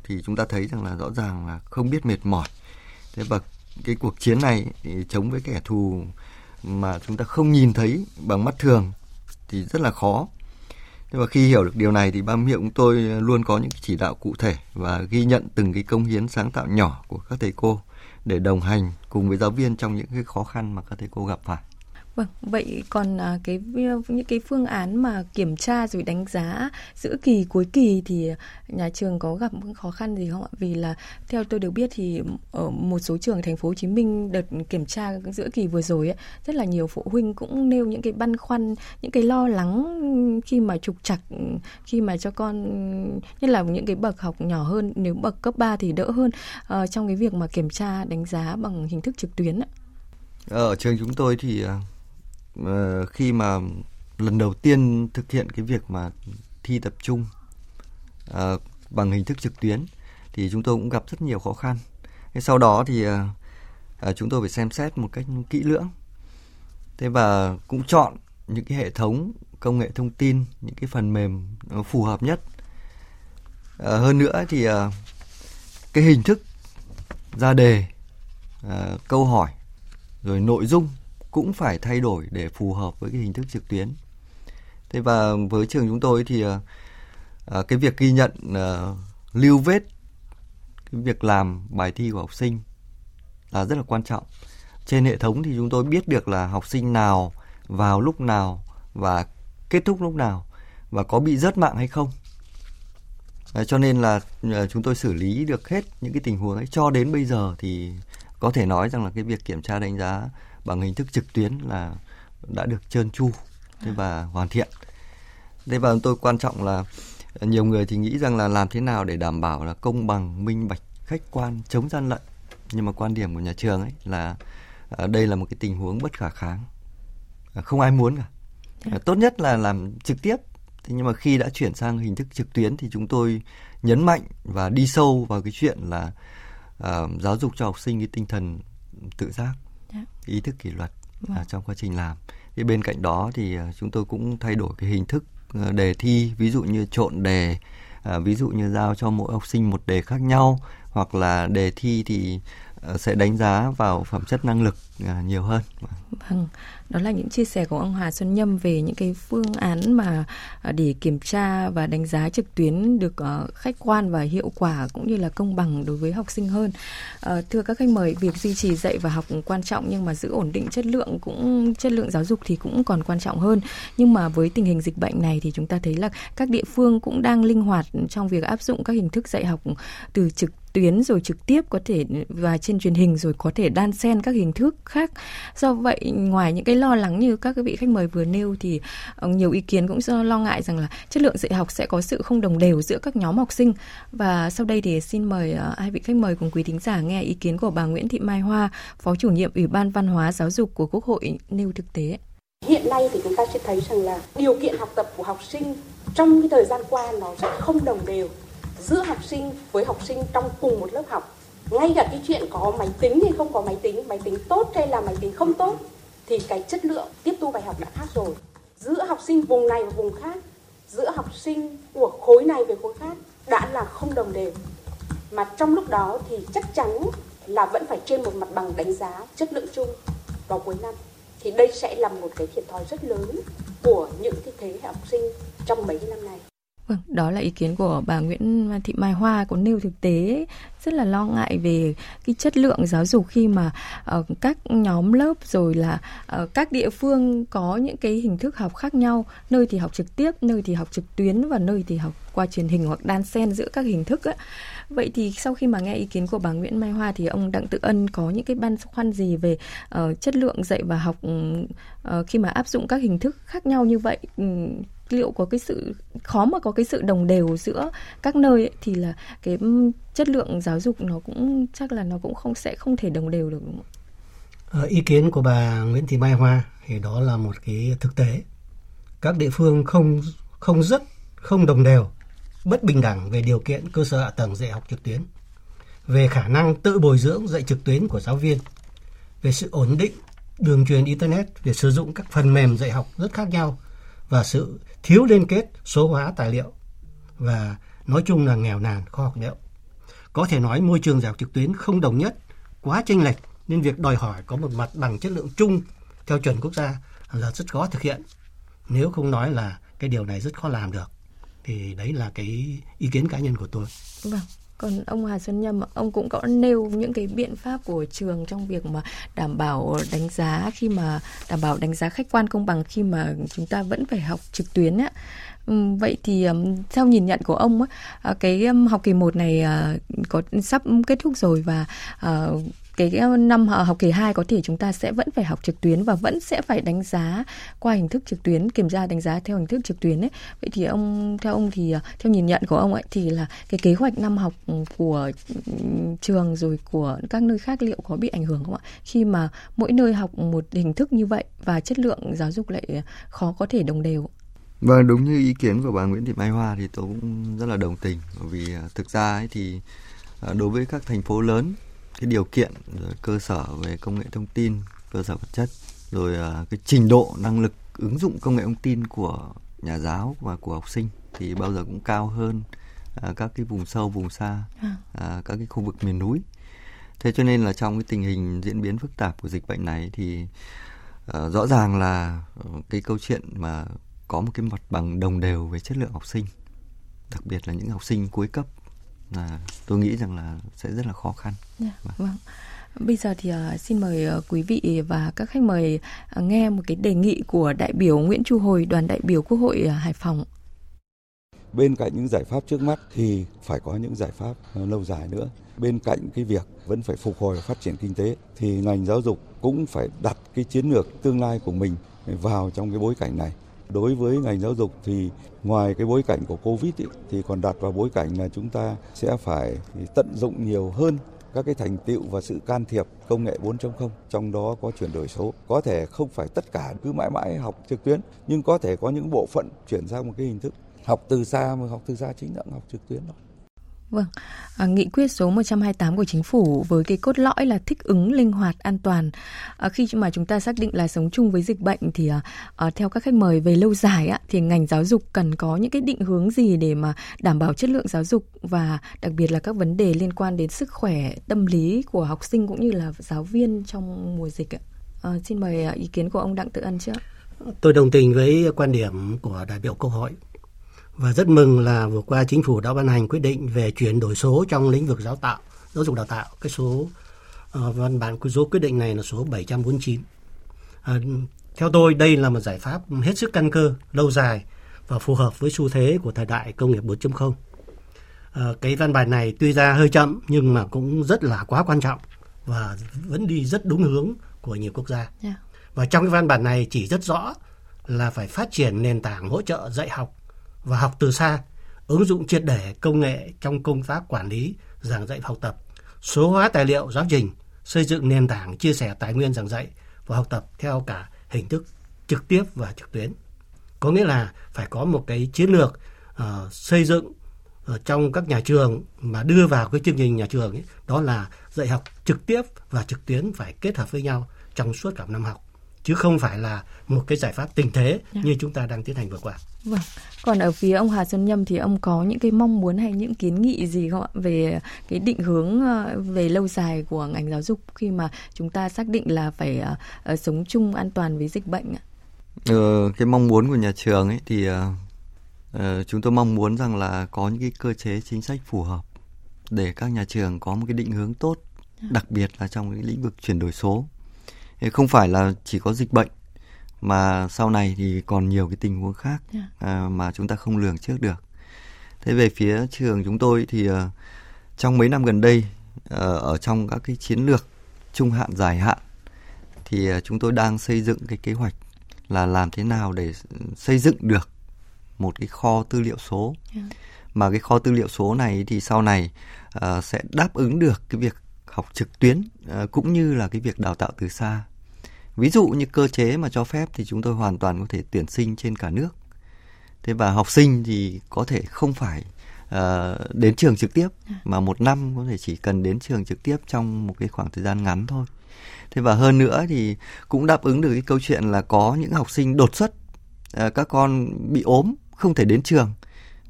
thì chúng ta thấy rằng là rõ ràng là không biết mệt mỏi. Thế và cái cuộc chiến này chống với kẻ thù mà chúng ta không nhìn thấy bằng mắt thường thì rất là khó. Nhưng mà khi hiểu được điều này thì Ban Giám hiệu chúng tôi luôn có những chỉ đạo cụ thể và ghi nhận từng cái công hiến sáng tạo nhỏ của các thầy cô để đồng hành cùng với giáo viên trong những cái khó khăn mà các thầy cô gặp phải. Vâng, vậy còn cái những cái phương án mà kiểm tra rồi đánh giá giữa kỳ cuối kỳ thì nhà trường có gặp những khó khăn gì không ạ? Vì là theo tôi được biết thì ở một số trường thành phố Hồ Chí Minh đợt kiểm tra giữa kỳ vừa rồi ấy, rất là nhiều phụ huynh cũng nêu những cái băn khoăn, những cái lo lắng khi mà trục trặc, khi mà cho con, nhất là những cái bậc học nhỏ hơn, nếu bậc cấp ba thì đỡ hơn, uh, trong cái việc mà kiểm tra đánh giá bằng hình thức trực tuyến ạ. Ở trường chúng tôi thì khi mà lần đầu tiên thực hiện cái việc mà thi tập trung à, bằng hình thức trực tuyến thì chúng tôi cũng gặp rất nhiều khó khăn. Thế sau đó thì à, chúng tôi phải xem xét một cách kỹ lưỡng. Thế và cũng chọn những cái hệ thống công nghệ thông tin, những cái phần mềm nó phù hợp nhất. À, hơn nữa thì à, cái hình thức ra đề, à, câu hỏi rồi nội dung cũng phải thay đổi để phù hợp với cái hình thức trực tuyến. Thế và với trường chúng tôi thì à, cái việc ghi nhận à, lưu vết cái việc làm bài thi của học sinh là rất là quan trọng. Trên hệ thống thì chúng tôi biết được là học sinh nào vào lúc nào và kết thúc lúc nào và có bị rớt mạng hay không. À, cho nên là à, chúng tôi xử lý được hết những cái tình huống ấy. Cho đến bây giờ thì có thể nói rằng là cái việc kiểm tra đánh giá bằng hình thức trực tuyến là đã được trơn tru và hoàn thiện. Thế và tôi quan trọng là nhiều người thì nghĩ rằng là làm thế nào để đảm bảo là công bằng, minh bạch, khách quan, chống gian lận. Nhưng mà quan điểm của nhà trường ấy là đây là một cái tình huống bất khả kháng, không ai muốn cả. Tốt nhất là làm trực tiếp. Thế nhưng mà khi đã chuyển sang hình thức trực tuyến thì chúng tôi nhấn mạnh và đi sâu vào cái chuyện là uh, giáo dục cho học sinh cái tinh thần tự giác, ý thức kỷ luật vâng. à, trong quá trình làm. Thì bên cạnh đó thì chúng tôi cũng thay đổi cái hình thức đề thi, ví dụ như trộn đề, à, ví dụ như giao cho mỗi học sinh một đề khác nhau, hoặc là đề thi thì sẽ đánh giá vào phẩm chất năng lực nhiều hơn. Vâng, đó là những chia sẻ của ông Hà Xuân Nhâm về những cái phương án mà để kiểm tra và đánh giá trực tuyến được khách quan và hiệu quả cũng như là công bằng đối với học sinh hơn. Thưa các khách mời, việc duy trì dạy và học quan trọng nhưng mà giữ ổn định chất lượng cũng chất lượng giáo dục thì cũng còn quan trọng hơn. Nhưng mà với tình hình dịch bệnh này thì chúng ta thấy là các địa phương cũng đang linh hoạt trong việc áp dụng các hình thức dạy học từ trực tuyến rồi trực tiếp có thể và trên truyền hình rồi có thể đan xen các hình thức khác. Do vậy, ngoài những cái lo lắng như các vị khách mời vừa nêu thì nhiều ý kiến cũng lo ngại rằng là chất lượng dạy học sẽ có sự không đồng đều giữa các nhóm học sinh. Và sau đây thì xin mời hai vị khách mời cùng quý thính giả nghe ý kiến của bà Nguyễn Thị Mai Hoa, Phó Chủ nhiệm Ủy ban Văn hóa Giáo dục của Quốc hội nêu thực tế. Hiện nay thì chúng ta sẽ thấy rằng là điều kiện học tập của học sinh trong cái thời gian qua nó sẽ không đồng đều giữa học sinh với học sinh trong cùng một lớp học. Ngay cả cái chuyện có máy tính hay không có máy tính, máy tính tốt hay là máy tính không tốt, thì cái chất lượng tiếp thu bài học đã khác rồi. Giữa học sinh vùng này và vùng khác, giữa học sinh của khối này với khối khác đã là không đồng đều. Mà trong lúc đó thì chắc chắn là vẫn phải trên một mặt bằng đánh giá chất lượng chung vào cuối năm. Thì đây sẽ là một cái thiệt thòi rất lớn của những cái thế hệ học sinh trong mấy năm này. Đó là ý kiến của bà Nguyễn Thị Mai Hoa có nêu thực tế rất là lo ngại về cái chất lượng giáo dục khi mà uh, các nhóm lớp rồi là uh, các địa phương có những cái hình thức học khác nhau, nơi thì học trực tiếp, nơi thì học trực tuyến và nơi thì học qua truyền hình hoặc đan xen giữa các hình thức ấy. Vậy thì sau khi mà nghe ý kiến của bà Nguyễn Mai Hoa thì ông Đặng Tự Ân có những cái băn khoăn gì về uh, chất lượng dạy và học uh, khi mà áp dụng các hình thức khác nhau như vậy? Um, liệu có cái sự khó mà có cái sự đồng đều giữa các nơi ấy, thì là cái chất lượng giáo dục nó cũng chắc là nó cũng không sẽ không thể đồng đều được, đúng không? Ý kiến của bà Nguyễn Thị Mai Hoa thì đó là một cái thực tế. Các địa phương không không rất không đồng đều, bất bình đẳng về điều kiện cơ sở hạ tầng dạy học trực tuyến, về khả năng tự bồi dưỡng dạy trực tuyến của giáo viên, về sự ổn định đường truyền internet, về sử dụng các phần mềm dạy học rất khác nhau và sự thiếu liên kết số hóa tài liệu, và nói chung là nghèo nàn, khó học liệu. Có thể nói môi trường dạy học trực tuyến không đồng nhất, quá chênh lệch nên việc đòi hỏi có một mặt bằng chất lượng chung theo chuẩn quốc gia là rất khó thực hiện. Nếu không nói là cái điều này rất khó làm được. Thì đấy là cái ý kiến cá nhân của tôi. Vâng. Còn ông Hà Xuân Nhâm, ông cũng có nêu những cái biện pháp của trường trong việc mà đảm bảo đánh giá khi mà đảm bảo đánh giá khách quan công bằng khi mà chúng ta vẫn phải học trực tuyến á. Vậy thì theo nhìn nhận của ông á, cái học kỳ một này có sắp kết thúc rồi và cái năm học kỳ hai có thể chúng ta sẽ vẫn phải học trực tuyến và vẫn sẽ phải đánh giá qua hình thức trực tuyến, kiểm tra đánh giá theo hình thức trực tuyến ấy. Vậy thì ông theo ông thì theo nhìn nhận của ông ấy thì là cái kế hoạch năm học của trường rồi của các nơi khác liệu có bị ảnh hưởng không ạ? Khi mà mỗi nơi học một hình thức như vậy và chất lượng giáo dục lại khó có thể đồng đều. Vâng, đúng như ý kiến của bà Nguyễn Thị Mai Hoa thì tôi cũng rất là đồng tình, bởi vì thực ra ấy thì đối với các thành phố lớn, cái điều kiện rồi cơ sở về công nghệ thông tin, cơ sở vật chất, rồi cái trình độ năng lực ứng dụng công nghệ thông tin của nhà giáo và của học sinh thì bao giờ cũng cao hơn các cái vùng sâu, vùng xa, các cái khu vực miền núi. Thế cho nên là trong cái tình hình diễn biến phức tạp của dịch bệnh này thì rõ ràng là cái câu chuyện mà có một cái mặt bằng đồng đều về chất lượng học sinh, đặc biệt là những học sinh cuối cấp, là tôi nghĩ rằng là sẽ rất là khó khăn. Yeah, vâng. Bây giờ thì uh, xin mời uh, quý vị và các khách mời uh, nghe một cái đề nghị của đại biểu Nguyễn Chu Hồi, đoàn đại biểu Quốc hội uh, Hải Phòng. Bên cạnh những giải pháp trước mắt thì phải có những giải pháp uh, lâu dài nữa. Bên cạnh cái việc vẫn phải phục hồi và phát triển kinh tế thì ngành giáo dục cũng phải đặt cái chiến lược tương lai của mình vào trong cái bối cảnh này. Đối với ngành giáo dục thì ngoài cái bối cảnh của Covid ý, thì còn đặt vào bối cảnh là chúng ta sẽ phải tận dụng nhiều hơn các cái thành tựu và sự can thiệp công nghệ bốn chấm không, trong đó có chuyển đổi số. Có thể không phải tất cả cứ mãi mãi học trực tuyến, nhưng có thể có những bộ phận chuyển sang một cái hình thức học từ xa, mà học từ xa chính là học trực tuyến thôi. Vâng, à, nghị quyết số một trăm hai mươi tám của Chính phủ với cái cốt lõi là thích ứng, linh hoạt, an toàn. À, khi mà chúng ta xác định là sống chung với dịch bệnh thì à, theo các khách mời về lâu dài á, thì ngành giáo dục cần có những cái định hướng gì để mà đảm bảo chất lượng giáo dục và đặc biệt là các vấn đề liên quan đến sức khỏe, tâm lý của học sinh cũng như là giáo viên trong mùa dịch ạ. À, xin mời ý kiến của ông Đặng Tự Ân trước. Tôi đồng tình với quan điểm của đại biểu Quốc hội. Và rất mừng là vừa qua Chính phủ đã ban hành quyết định về chuyển đổi số trong lĩnh vực giáo tạo, giáo dục đào tạo. Cái số uh, văn bản số quyết định này là số bảy trăm bốn mươi chín. Uh, theo tôi đây là một giải pháp hết sức căn cơ, lâu dài và phù hợp với xu thế của thời đại công nghiệp bốn chấm không. Uh, cái văn bản này tuy ra hơi chậm nhưng mà cũng rất là quá quan trọng và vẫn đi rất đúng hướng của nhiều quốc gia. Yeah. Và trong cái văn bản này chỉ rất rõ là phải phát triển nền tảng hỗ trợ dạy học và học từ xa, ứng dụng triệt để công nghệ trong công tác quản lý, giảng dạy và học tập, số hóa tài liệu giáo trình, xây dựng nền tảng chia sẻ tài nguyên giảng dạy và học tập theo cả hình thức trực tiếp và trực tuyến. Có nghĩa là phải có một cái chiến lược uh, xây dựng ở trong các nhà trường mà đưa vào cái chương trình nhà trường ấy, đó là dạy học trực tiếp và trực tuyến phải kết hợp với nhau trong suốt cả năm học, chứ không phải là một cái giải pháp tình thế như chúng ta đang tiến hành vừa qua. Vâng. Còn ở phía ông Hà Xuân Nhâm thì ông có những cái mong muốn hay những kiến nghị gì không ạ về cái định hướng về lâu dài của ngành giáo dục khi mà chúng ta xác định là phải sống chung an toàn với dịch bệnh ạ? Ừ, cái mong muốn của nhà trường ấy thì uh, chúng tôi mong muốn rằng là có những cái cơ chế chính sách phù hợp để các nhà trường có một cái định hướng tốt, đặc biệt là trong cái lĩnh vực chuyển đổi số. Không phải là chỉ có dịch bệnh mà sau này thì còn nhiều cái tình huống khác à, mà chúng ta không lường trước được. Thế về phía trường chúng tôi thì uh, trong mấy năm gần đây uh, ở trong các cái chiến lược trung hạn dài hạn thì uh, chúng tôi đang xây dựng cái kế hoạch là làm thế nào để xây dựng được một cái kho tư liệu số. Yeah. Mà cái kho tư liệu số này thì sau này uh, sẽ đáp ứng được cái việc học trực tuyến uh, cũng như là cái việc đào tạo từ xa. Ví dụ như cơ chế mà cho phép thì chúng tôi hoàn toàn có thể tuyển sinh trên cả nước. Thế và học sinh thì có thể không phải uh, đến trường trực tiếp, mà một năm có thể chỉ cần đến trường trực tiếp trong một cái khoảng thời gian ngắn thôi. Thế và hơn nữa thì cũng đáp ứng được cái câu chuyện là có những học sinh đột xuất, uh, các con bị ốm, không thể đến trường.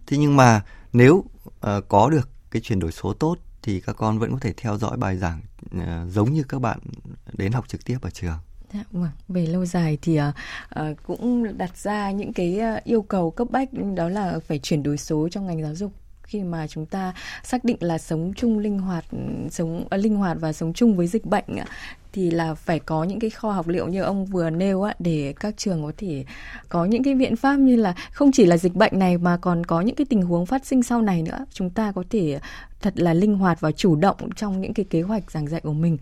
Thế nhưng mà nếu uh, có được cái chuyển đổi số tốt thì các con vẫn có thể theo dõi bài giảng uh, giống như các bạn đến học trực tiếp ở trường. Về lâu dài thì uh, cũng đặt ra những cái yêu cầu cấp bách, đó là phải chuyển đổi số trong ngành giáo dục. Khi mà chúng ta xác định là sống chung linh hoạt, sống uh, linh hoạt và sống chung với dịch bệnh thì là phải có những cái kho học liệu như ông vừa nêu á, để các trường có thể có những cái biện pháp như là không chỉ là dịch bệnh này mà còn có những cái tình huống phát sinh sau này nữa. Chúng ta có thể thật là linh hoạt và chủ động trong những cái kế hoạch giảng dạy của mình.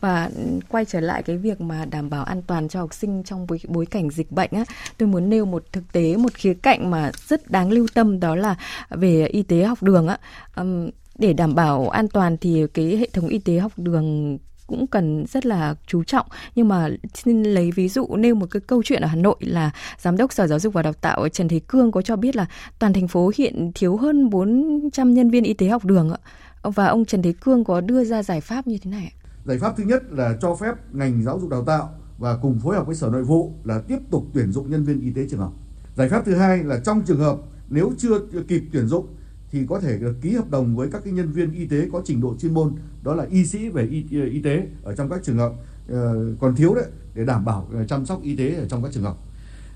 Và quay trở lại cái việc mà đảm bảo an toàn cho học sinh trong bối, bối cảnh dịch bệnh á, tôi muốn nêu một thực tế, một khía cạnh mà rất đáng lưu tâm, đó là về y tế học đường á. Um, để đảm bảo an toàn thì cái hệ thống y tế học đường cũng cần rất là chú trọng, nhưng mà xin lấy ví dụ nêu một cái câu chuyện ở Hà Nội là Giám đốc Sở Giáo dục và Đào tạo Trần Thế Cương có cho biết là toàn thành phố hiện thiếu hơn bốn trăm nhân viên y tế học đường, và ông Trần Thế Cương có đưa ra giải pháp như thế này. Giải pháp thứ nhất là cho phép ngành giáo dục đào tạo và cùng phối hợp với Sở Nội vụ là tiếp tục tuyển dụng nhân viên y tế trường học. Giải pháp thứ hai là trong trường hợp nếu chưa kịp tuyển dụng thì có thể được ký hợp đồng với các cái nhân viên y tế có trình độ chuyên môn, đó là y sĩ về y, y tế ở trong các trường học uh, còn thiếu đấy, để đảm bảo uh, chăm sóc y tế ở trong các trường học.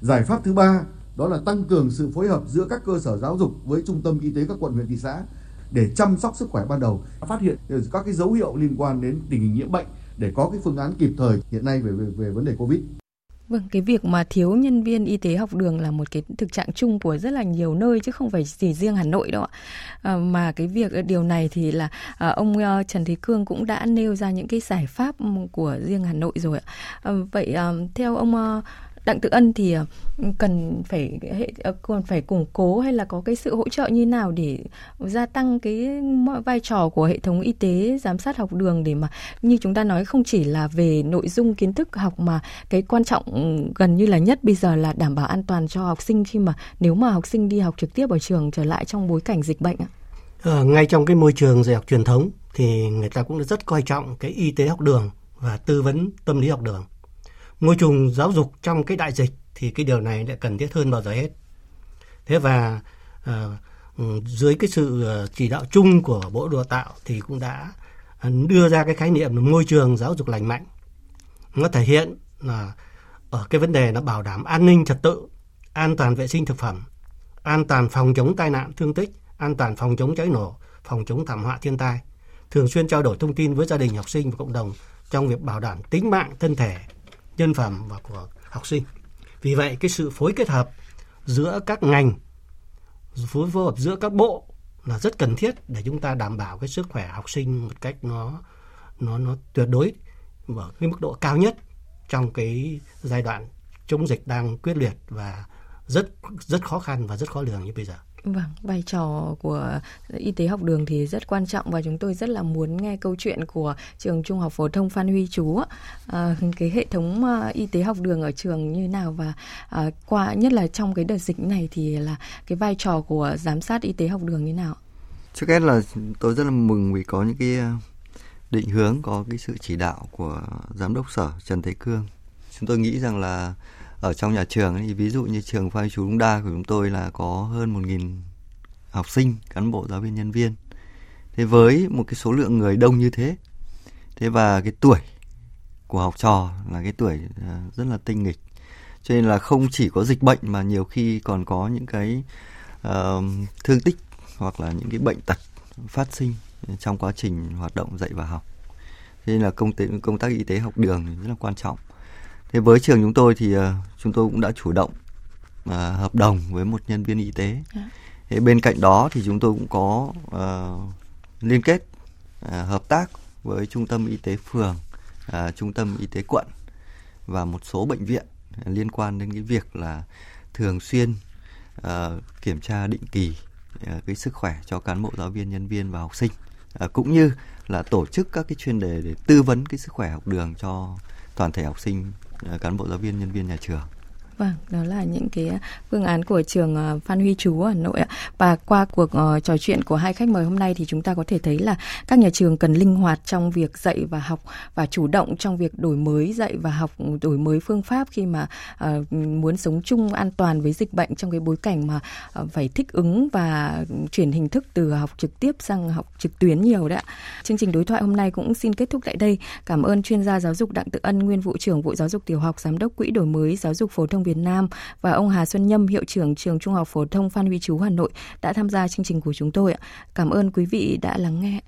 Giải pháp thứ ba đó là tăng cường sự phối hợp giữa các cơ sở giáo dục với trung tâm y tế các quận, huyện, thị xã để chăm sóc sức khỏe ban đầu, phát hiện các cái dấu hiệu liên quan đến tình hình nhiễm bệnh để có cái phương án kịp thời hiện nay về về, về vấn đề Covid. Vâng, cái việc mà thiếu nhân viên y tế học đường là một cái thực trạng chung của rất là nhiều nơi chứ không phải chỉ riêng Hà Nội đâu ạ. À, mà cái việc điều này thì là à, ông uh, Trần Thế Cương cũng đã nêu ra những cái giải pháp của riêng Hà Nội rồi ạ. À, vậy à, theo ông uh, Đặng Tự Ân thì cần phải còn phải củng cố hay là có cái sự hỗ trợ như nào để gia tăng cái vai trò của hệ thống y tế giám sát học đường, để mà như chúng ta nói không chỉ là về nội dung kiến thức học mà cái quan trọng gần như là nhất bây giờ là đảm bảo an toàn cho học sinh khi mà nếu mà học sinh đi học trực tiếp ở trường trở lại trong bối cảnh dịch bệnh ạ? À, ngay trong cái môi trường dạy học truyền thống thì người ta cũng rất coi trọng cái y tế học đường và tư vấn tâm lý học đường. Môi trường giáo dục trong cái đại dịch thì cái điều này lại cần thiết hơn bao giờ hết. Thế và uh, dưới cái sự chỉ đạo chung của Bộ Đào tạo thì cũng đã đưa ra cái khái niệm là môi trường giáo dục lành mạnh. Nó thể hiện là ở cái vấn đề nó bảo đảm an ninh trật tự, an toàn vệ sinh thực phẩm, an toàn phòng chống tai nạn thương tích, an toàn phòng chống cháy nổ, phòng chống thảm họa thiên tai. Thường xuyên trao đổi thông tin với gia đình, học sinh và cộng đồng trong việc bảo đảm tính mạng, thân thể, nhân phẩm và của học sinh. Vì vậy cái sự phối kết hợp giữa các ngành, phối phối hợp giữa các bộ là rất cần thiết để chúng ta đảm bảo cái sức khỏe học sinh một cách nó nó nó tuyệt đối ở cái mức độ cao nhất trong cái giai đoạn chống dịch đang quyết liệt và rất rất khó khăn và rất khó lường như bây giờ. Vâng, vai trò của y tế học đường thì rất quan trọng, và chúng tôi rất là muốn nghe câu chuyện của trường Trung học phổ thông Phan Huy Chú, à, cái hệ thống y tế học đường ở trường như nào, và à, qua nhất là trong cái đợt dịch này thì là cái vai trò của giám sát y tế học đường như nào? Trước hết là tôi rất là mừng vì có những cái định hướng, có cái sự chỉ đạo của Giám đốc Sở Trần Thế Cương. Chúng tôi nghĩ rằng là ở trong nhà trường thì ví dụ như trường Phan Huy Chú Đống Đa của chúng tôi là có hơn một nghìn học sinh, cán bộ, giáo viên, nhân viên. Thế với một cái số lượng người đông như thế, thế và cái tuổi của học trò là cái tuổi rất là tinh nghịch, cho nên là không chỉ có dịch bệnh mà nhiều khi còn có những cái uh, thương tích hoặc là những cái bệnh tật phát sinh trong quá trình hoạt động dạy và học. Thế nên là công, tế, công tác y tế học đường rất là quan trọng. Thế với trường chúng tôi thì uh, chúng tôi cũng đã chủ động uh, hợp đồng với một nhân viên y tế. Thế bên cạnh đó thì chúng tôi cũng có uh, liên kết uh, hợp tác với trung tâm y tế phường, uh, trung tâm y tế quận và một số bệnh viện uh, liên quan đến cái việc là thường xuyên uh, kiểm tra định kỳ uh, cái sức khỏe cho cán bộ, giáo viên, nhân viên và học sinh, uh, cũng như là tổ chức các cái chuyên đề để tư vấn cái sức khỏe học đường cho toàn thể học sinh, cán bộ, giáo viên, nhân viên nhà trường. Vâng, đó là những cái phương án của trường Phan Huy Chú Hà Nội ạ. Và qua cuộc uh, trò chuyện của hai khách mời hôm nay thì chúng ta có thể thấy là các nhà trường cần linh hoạt trong việc dạy và học và chủ động trong việc đổi mới dạy và học, đổi mới phương pháp khi mà uh, muốn sống chung an toàn với dịch bệnh trong cái bối cảnh mà uh, phải thích ứng và chuyển hình thức từ học trực tiếp sang học trực tuyến nhiều đấy ạ. Chương trình đối thoại hôm nay cũng xin kết thúc tại đây. Cảm ơn chuyên gia giáo dục Đặng Tự Ân, nguyên vụ trưởng Vụ Giáo dục Tiểu học, Giám đốc Quỹ Đổi mới Giáo dục Phổ thông Việt Nam và ông Hà Xuân Nhâm, hiệu trưởng trường Trung học Phổ thông Phan Huy Chú Hà Nội đã tham gia chương trình của chúng tôi ạ. Cảm ơn quý vị đã lắng nghe.